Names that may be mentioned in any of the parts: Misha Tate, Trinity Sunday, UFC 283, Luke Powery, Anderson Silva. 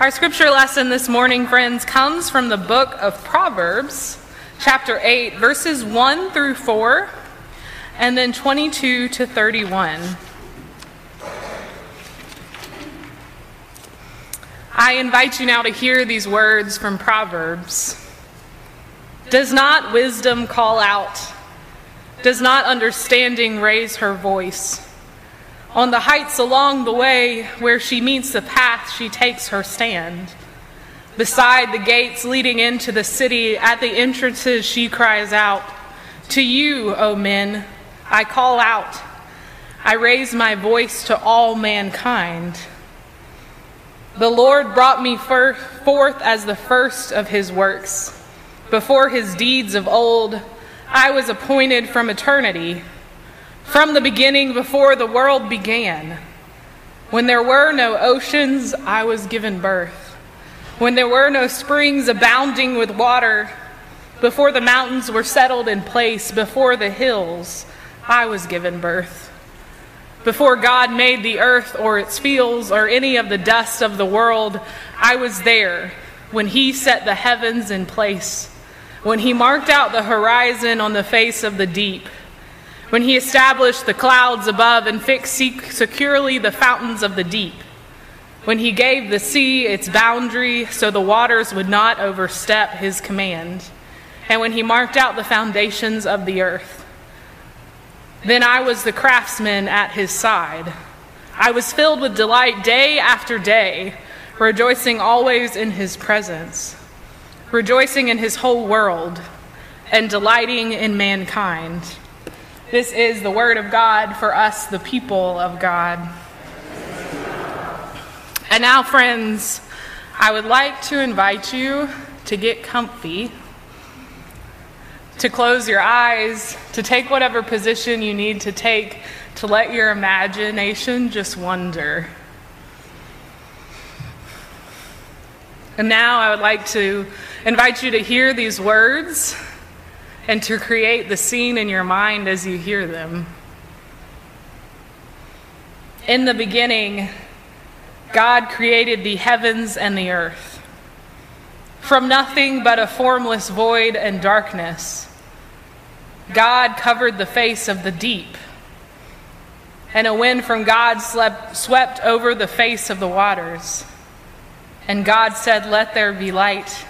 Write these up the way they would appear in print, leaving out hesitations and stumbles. Our scripture lesson this morning, friends, comes from the book of Proverbs, chapter 8, verses 1 through 4, and then 22 to 31. I invite you now to hear these words from Proverbs. Does not wisdom call out? Does not understanding raise her voice? On the heights along the way, where she meets the path, she takes her stand. Beside the gates leading into the city, at the entrances she cries out, "To you, O men, I call out. I raise my voice to all mankind." The Lord brought me forth as the first of his works. Before his deeds of old, I was appointed from eternity. From the beginning, before the world began, when there were no oceans, I was given birth. When there were no springs abounding with water, before the mountains were settled in place, before the hills, I was given birth. Before God made the earth or its fields or any of the dust of the world, I was there when he set the heavens in place, when he marked out the horizon on the face of the deep, when he established the clouds above and fixed securely the fountains of the deep, when he gave the sea its boundary so the waters would not overstep his command, and when he marked out the foundations of the earth. Then I was the craftsman at his side. I was filled with delight day after day, rejoicing always in his presence, rejoicing in his whole world, and delighting in mankind. This is the word of God for us, the people of God. And now, friends, I would like to invite you to get comfy, to close your eyes, to take whatever position you need to take, to let your imagination just wander. And now I would like to invite you to hear these words and to create the scene in your mind as you hear them. In the beginning, God created the heavens and the earth. From nothing but a formless void and darkness, God covered the face of the deep, and a wind from God swept over the face of the waters. And God said, "Let there be light,"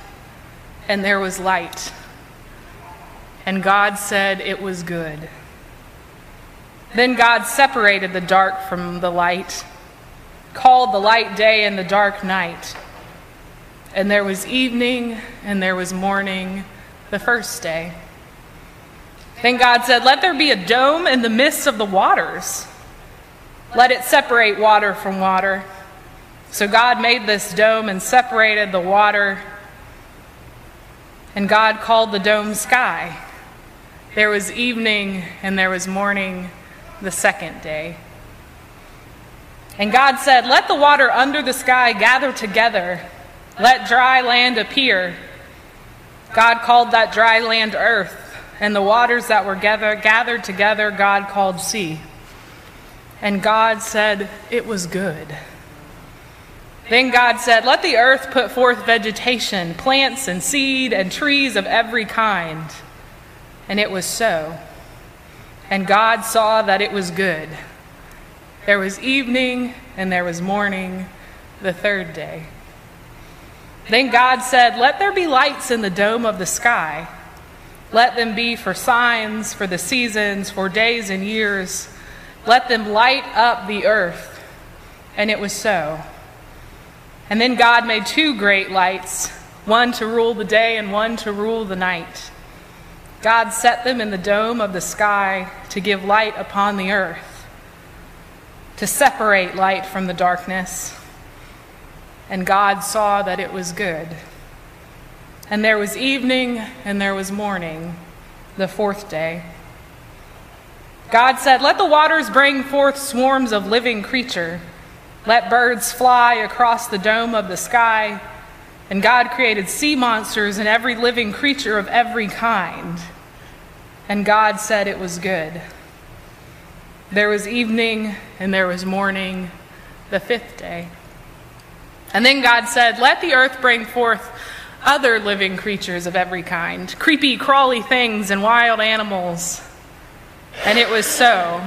and there was light. And God said it was good. Then God separated the dark from the light, called the light day and the dark night. And there was evening and there was morning the first day. Then God said, "Let there be a dome in the midst of the waters. Let it separate water from water." So God made this dome and separated the water. And God called the dome sky. There was evening and there was morning the second day. And God said, "Let the water under the sky gather together. Let dry land appear." God called that dry land earth, and the waters that were gathered together God called sea. And God said it was good. Then God said, "Let the earth put forth vegetation, plants and seed and trees of every kind." And it was so. And God saw that it was good. There was evening and there was morning the third day. Then God said, "Let there be lights in the dome of the sky. Let them be for signs, for the seasons, for days and years. Let them light up the earth." And it was so. And then God made two great lights, one to rule the day and one to rule the night. God set them in the dome of the sky to give light upon the earth, to separate light from the darkness. And God saw that it was good. And there was evening and there was morning, the fourth day. God said, "Let the waters bring forth swarms of living creatures. Let birds fly across the dome of the sky." And God created sea monsters and every living creature of every kind. And God said it was good. There was evening and there was morning the fifth day. And then God said, let the earth bring forth other living creatures of every kind, creepy, crawly things and wild animals. And it was so.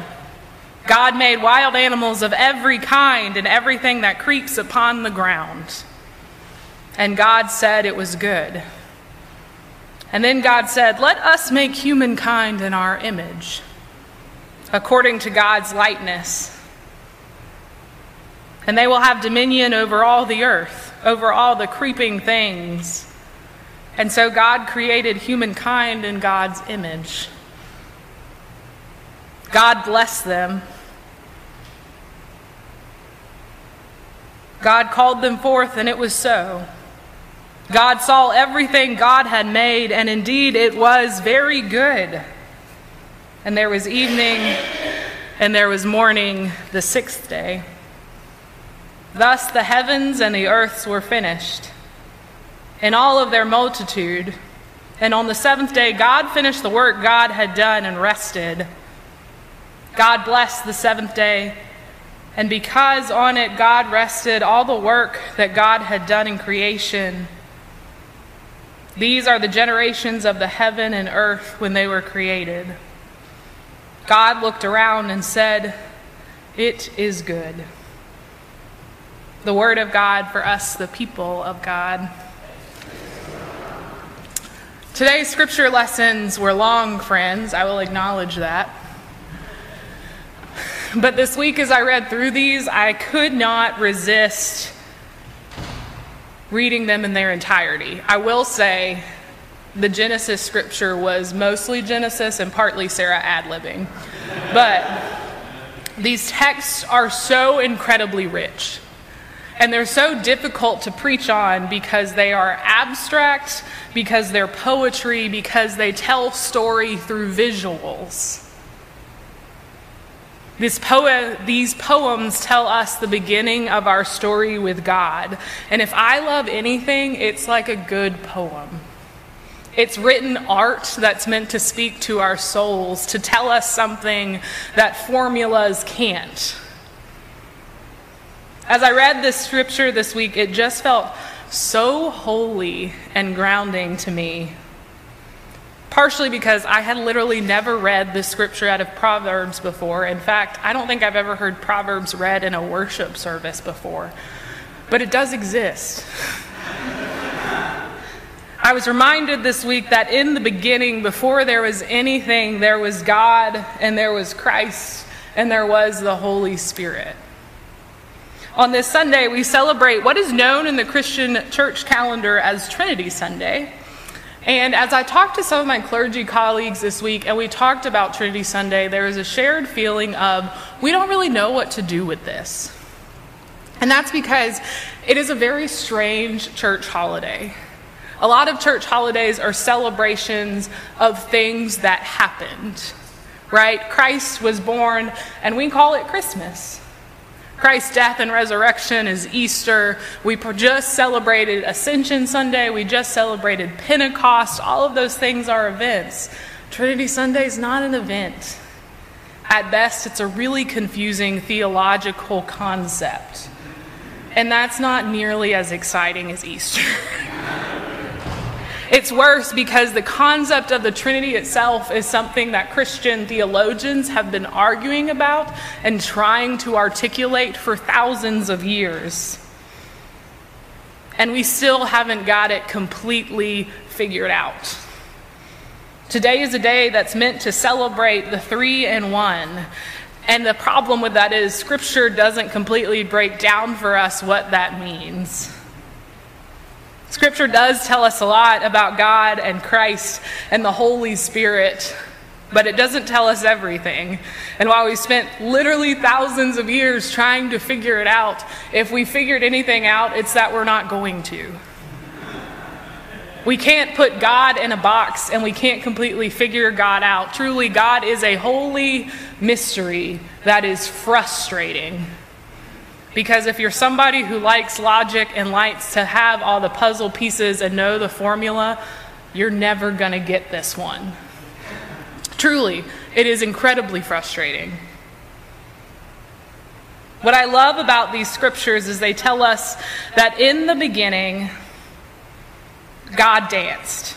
God made wild animals of every kind and everything that creeps upon the ground. And God said it was good. And then God said, let us make humankind in our image, according to God's likeness. And they will have dominion over all the earth, over all the creeping things. And so God created humankind in God's image. God blessed them. God called them forth, and it was so. God saw everything God had made, and indeed it was very good. And there was evening, and there was morning the sixth day. Thus the heavens and the earths were finished, in all of their multitude. And on the seventh day, God finished the work God had done and rested. God blessed the seventh day, and because on it God rested all the work that God had done in creation. These are the generations of the heaven and earth when they were created. God looked around and said, "It is good." The word of God for us, the people of God. Today's scripture lessons were long, friends. I will acknowledge that. But this week as I read through these, I could not resist reading them in their entirety. I will say the Genesis scripture was mostly Genesis and partly Sarah ad-libbing. But these texts are so incredibly rich. And they're so difficult to preach on because they are abstract, because they're poetry, because they tell story through visuals. These poems tell us the beginning of our story with God. And if I love anything, it's like a good poem. It's written art that's meant to speak to our souls, to tell us something that formulas can't. As I read this scripture this week, it just felt so holy and grounding to me. Partially because I had literally never read this scripture out of Proverbs before. In fact, I don't think I've ever heard Proverbs read in a worship service before. But it does exist. I was reminded this week that in the beginning, before there was anything, there was God, and there was Christ, and there was the Holy Spirit. On this Sunday, we celebrate what is known in the Christian church calendar as Trinity Sunday. And as I talked to some of my clergy colleagues this week, and we talked about Trinity Sunday, there is a shared feeling of, we don't really know what to do with this. And that's because it is a very strange church holiday. A lot of church holidays are celebrations of things that happened, right? Christ was born, and we call it Christmas. Christ's death and resurrection is Easter. We just celebrated Ascension Sunday. We just celebrated Pentecost. All of those things are events. Trinity Sunday is not an event. At best, it's a really confusing theological concept. And that's not nearly as exciting as Easter. It's worse because the concept of the Trinity itself is something that Christian theologians have been arguing about and trying to articulate for thousands of years. And we still haven't got it completely figured out. Today is a day that's meant to celebrate the three in one. And the problem with that is Scripture doesn't completely break down for us what that means. Scripture does tell us a lot about God and Christ and the Holy Spirit, but it doesn't tell us everything. And while we spent literally thousands of years trying to figure it out, if we figured anything out, it's that we're not going to. We can't put God in a box, and we can't completely figure God out. Truly, God is a holy mystery that is frustrating. Because if you're somebody who likes logic and likes to have all the puzzle pieces and know the formula, you're never going to get this one. Truly, it is incredibly frustrating. What I love about these scriptures is they tell us that in the beginning, God danced.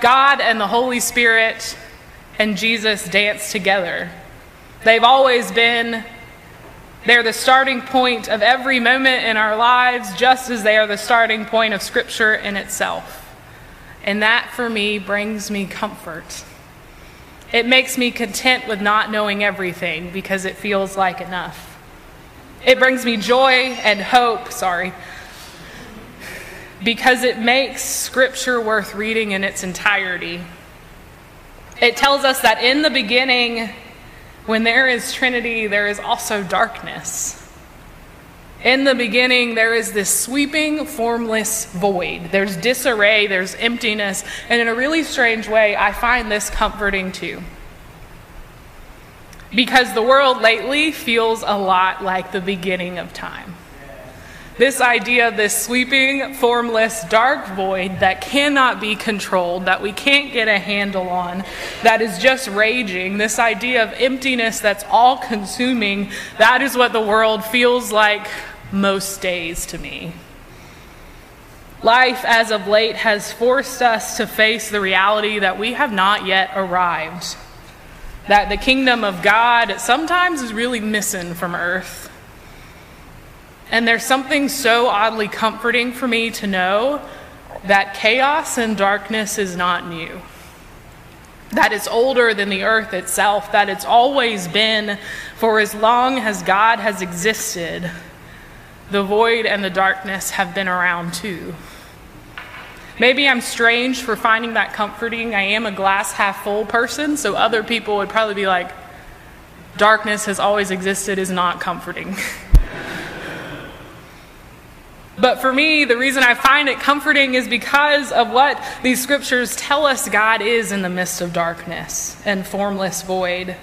God and the Holy Spirit and Jesus danced together. They've always been, they're the starting point of every moment in our lives, just as they are the starting point of Scripture in itself. And that, for me, brings me comfort. It makes me content with not knowing everything because it feels like enough. It brings me joy and hope, because it makes Scripture worth reading in its entirety. It tells us that in the beginning, when there is Trinity, there is also darkness. In the beginning, there is this sweeping, formless void. There's disarray, there's emptiness, and in a really strange way, I find this comforting too. Because the world lately feels a lot like the beginning of time. This idea of this sweeping, formless, dark void that cannot be controlled, that we can't get a handle on, that is just raging, this idea of emptiness that's all-consuming, that is what the world feels like most days to me. Life as of late has forced us to face the reality that we have not yet arrived, that the kingdom of God sometimes is really missing from earth. And there's something so oddly comforting for me to know that chaos and darkness is not new, that it's older than the earth itself, that it's always been, for as long as God has existed, the void and the darkness have been around too. Maybe I'm strange for finding that comforting. I am a glass half full person, so other people would probably be like, darkness has always existed is not comforting. But for me, the reason I find it comforting is because of what these scriptures tell us God is in the midst of darkness and formless void.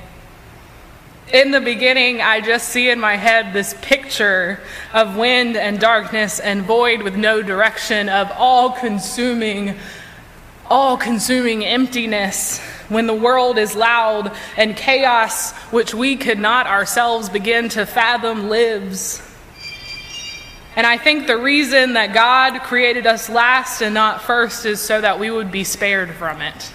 In the beginning, I just see in my head this picture of wind and darkness and void with no direction, of all-consuming emptiness, when the world is loud and chaos, which we could not ourselves begin to fathom, lives. And I think the reason that God created us last and not first is so that we would be spared from it.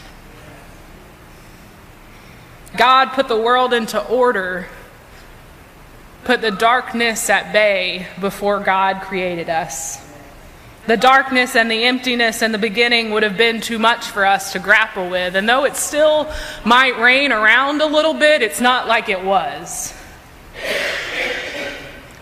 God put the world into order, put the darkness at bay before God created us. The darkness and the emptiness in the beginning would have been too much for us to grapple with. And though it still might rain around a little bit, it's not like it was.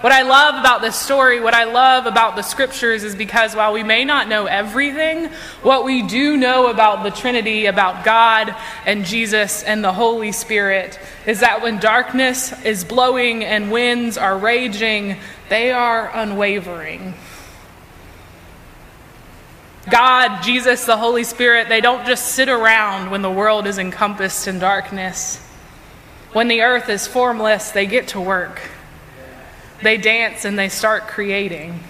What I love about this story, what I love about the scriptures, is because while we may not know everything, what we do know about the Trinity, about God and Jesus and the Holy Spirit, is that when darkness is blowing and winds are raging, they are unwavering. God, Jesus, the Holy Spirit, they don't just sit around when the world is encompassed in darkness. When the earth is formless, they get to work. They dance and they start creating.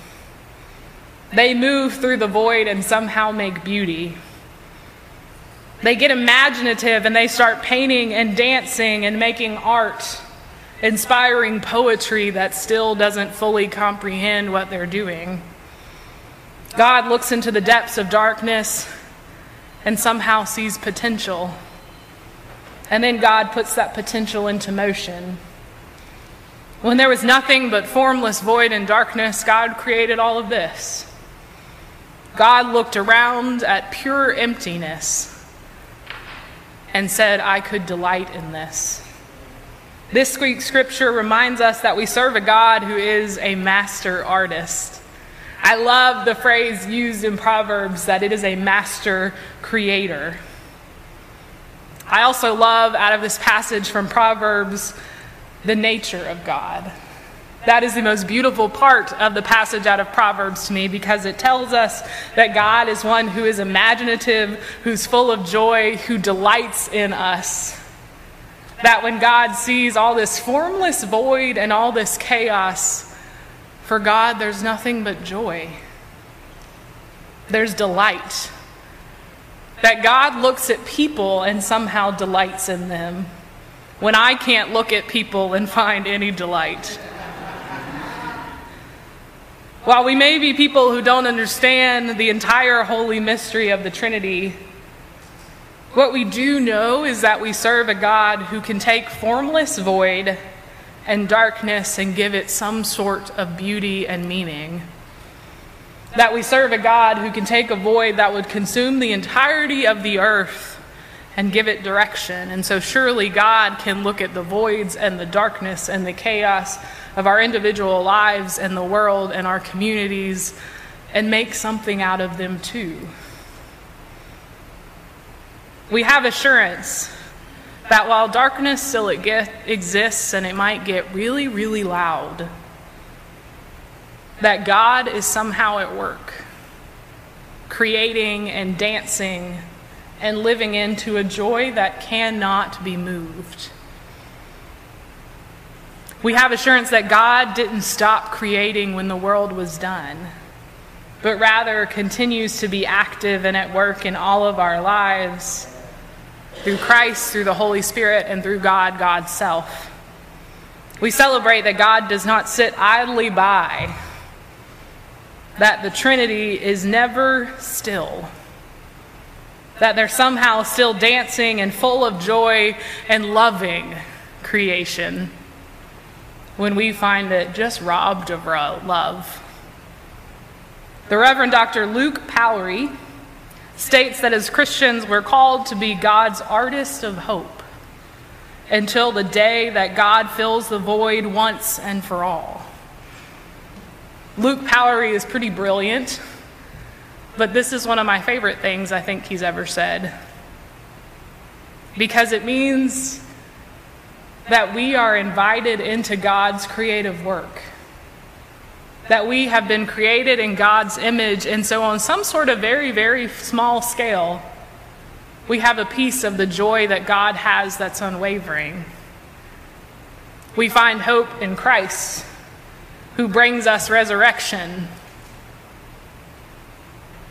They move through the void and somehow make beauty. They get imaginative and they start painting and dancing and making art, inspiring poetry that still doesn't fully comprehend what they're doing. God looks into the depths of darkness and somehow sees potential. And then God puts that potential into motion. When there was nothing but formless void and darkness, God created all of this. God looked around at pure emptiness and said, I could delight in this. This Greek scripture reminds us that we serve a God who is a master artist. I love the phrase used in Proverbs that it is a master creator. I also love, out of this passage from Proverbs, the nature of God. That is the most beautiful part of the passage out of Proverbs to me, because it tells us that God is one who is imaginative, who's full of joy, who delights in us. That when God sees all this formless void and all this chaos, for God there's nothing but joy. There's delight. That God looks at people and somehow delights in them. when I can't look at people and find any delight. While we may be people who don't understand the entire holy mystery of the Trinity, what we do know is that we serve a God who can take formless void and darkness and give it some sort of beauty and meaning. That we serve a God who can take a void that would consume the entirety of the earth and give it direction. And so surely God can look at the voids and the darkness and the chaos of our individual lives and the world and our communities and make something out of them too. We have assurance that while darkness still exists and it might get really, really loud, that God is somehow at work, creating and dancing and living into a joy that cannot be moved. We have assurance that God didn't stop creating when the world was done, but rather continues to be active and at work in all of our lives through Christ, through the Holy Spirit, and through God, God's self. We celebrate that God does not sit idly by, that the Trinity is never still, that they're somehow still dancing and full of joy and loving creation when we find it just robbed of love. The Reverend Dr. Luke Powery states that as Christians, we're called to be God's artist of hope until the day that God fills the void once and for all. Luke Powery is pretty brilliant, but this is one of my favorite things I think he's ever said, because it means that we are invited into God's creative work, that we have been created in God's image, and so on some sort of very, very small scale, we have a piece of the joy that God has that's unwavering. We find hope in Christ, who brings us resurrection.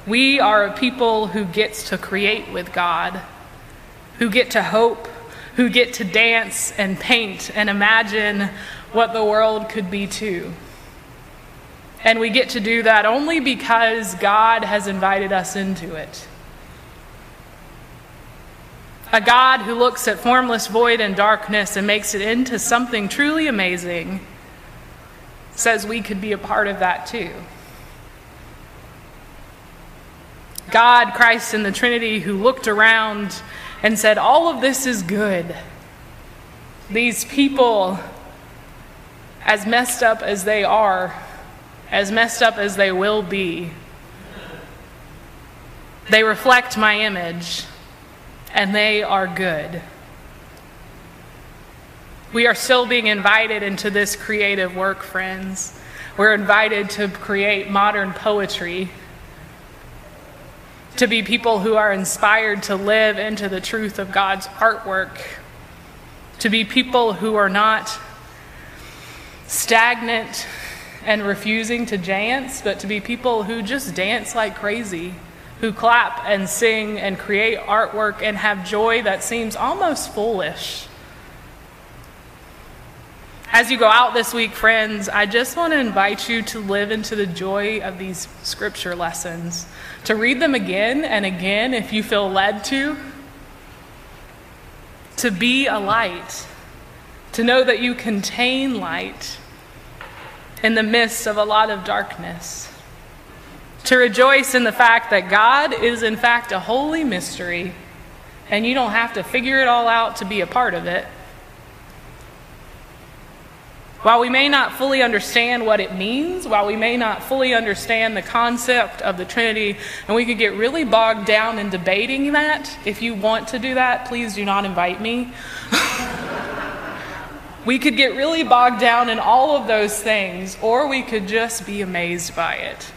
We are a people who gets to create with God, who get to hope, who get to dance and paint and imagine what the world could be too. And we get to do that only because God has invited us into it. A God who looks at formless void and darkness and makes it into something truly amazing says we could be a part of that too. God, Christ, and the Trinity who looked around and said, all of this is good. These people, as messed up as they are, as messed up as they will be, they reflect my image, and they are good. We are still being invited into this creative work, friends. We're invited to create modern poetry, to be people who are inspired to live into the truth of God's artwork, to be people who are not stagnant and refusing to dance, but to be people who just dance like crazy, who clap and sing and create artwork and have joy that seems almost foolish. As you go out this week, friends, I just want to invite you to live into the joy of these scripture lessons, to read them again and again if you feel led to be a light, to know that you contain light in the midst of a lot of darkness, to rejoice in the fact that God is in fact a holy mystery, and you don't have to figure it all out to be a part of it. While we may not fully understand what it means, while we may not fully understand the concept of the Trinity, and we could get really bogged down in debating that, if you want to do that, please do not invite me. We could get really bogged down in all of those things, or we could just be amazed by it.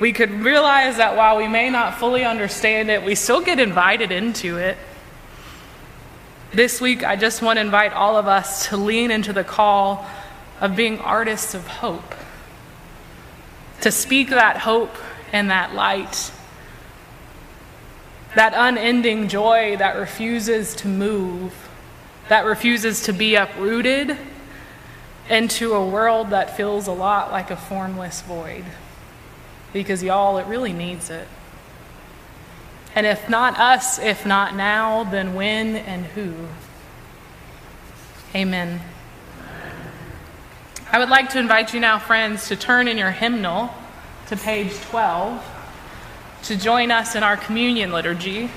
We could realize that while we may not fully understand it, we still get invited into it. This week, I just want to invite all of us to lean into the call of being artists of hope, to speak that hope and that light that unending joy that refuses to move, that refuses to be uprooted into a world that feels a lot like a formless void. Because y'all, it really needs it. And if not us, if not now, then when and who? Amen. I would like to invite you now, friends, to turn in your hymnal to page 12 to join us in our communion liturgy.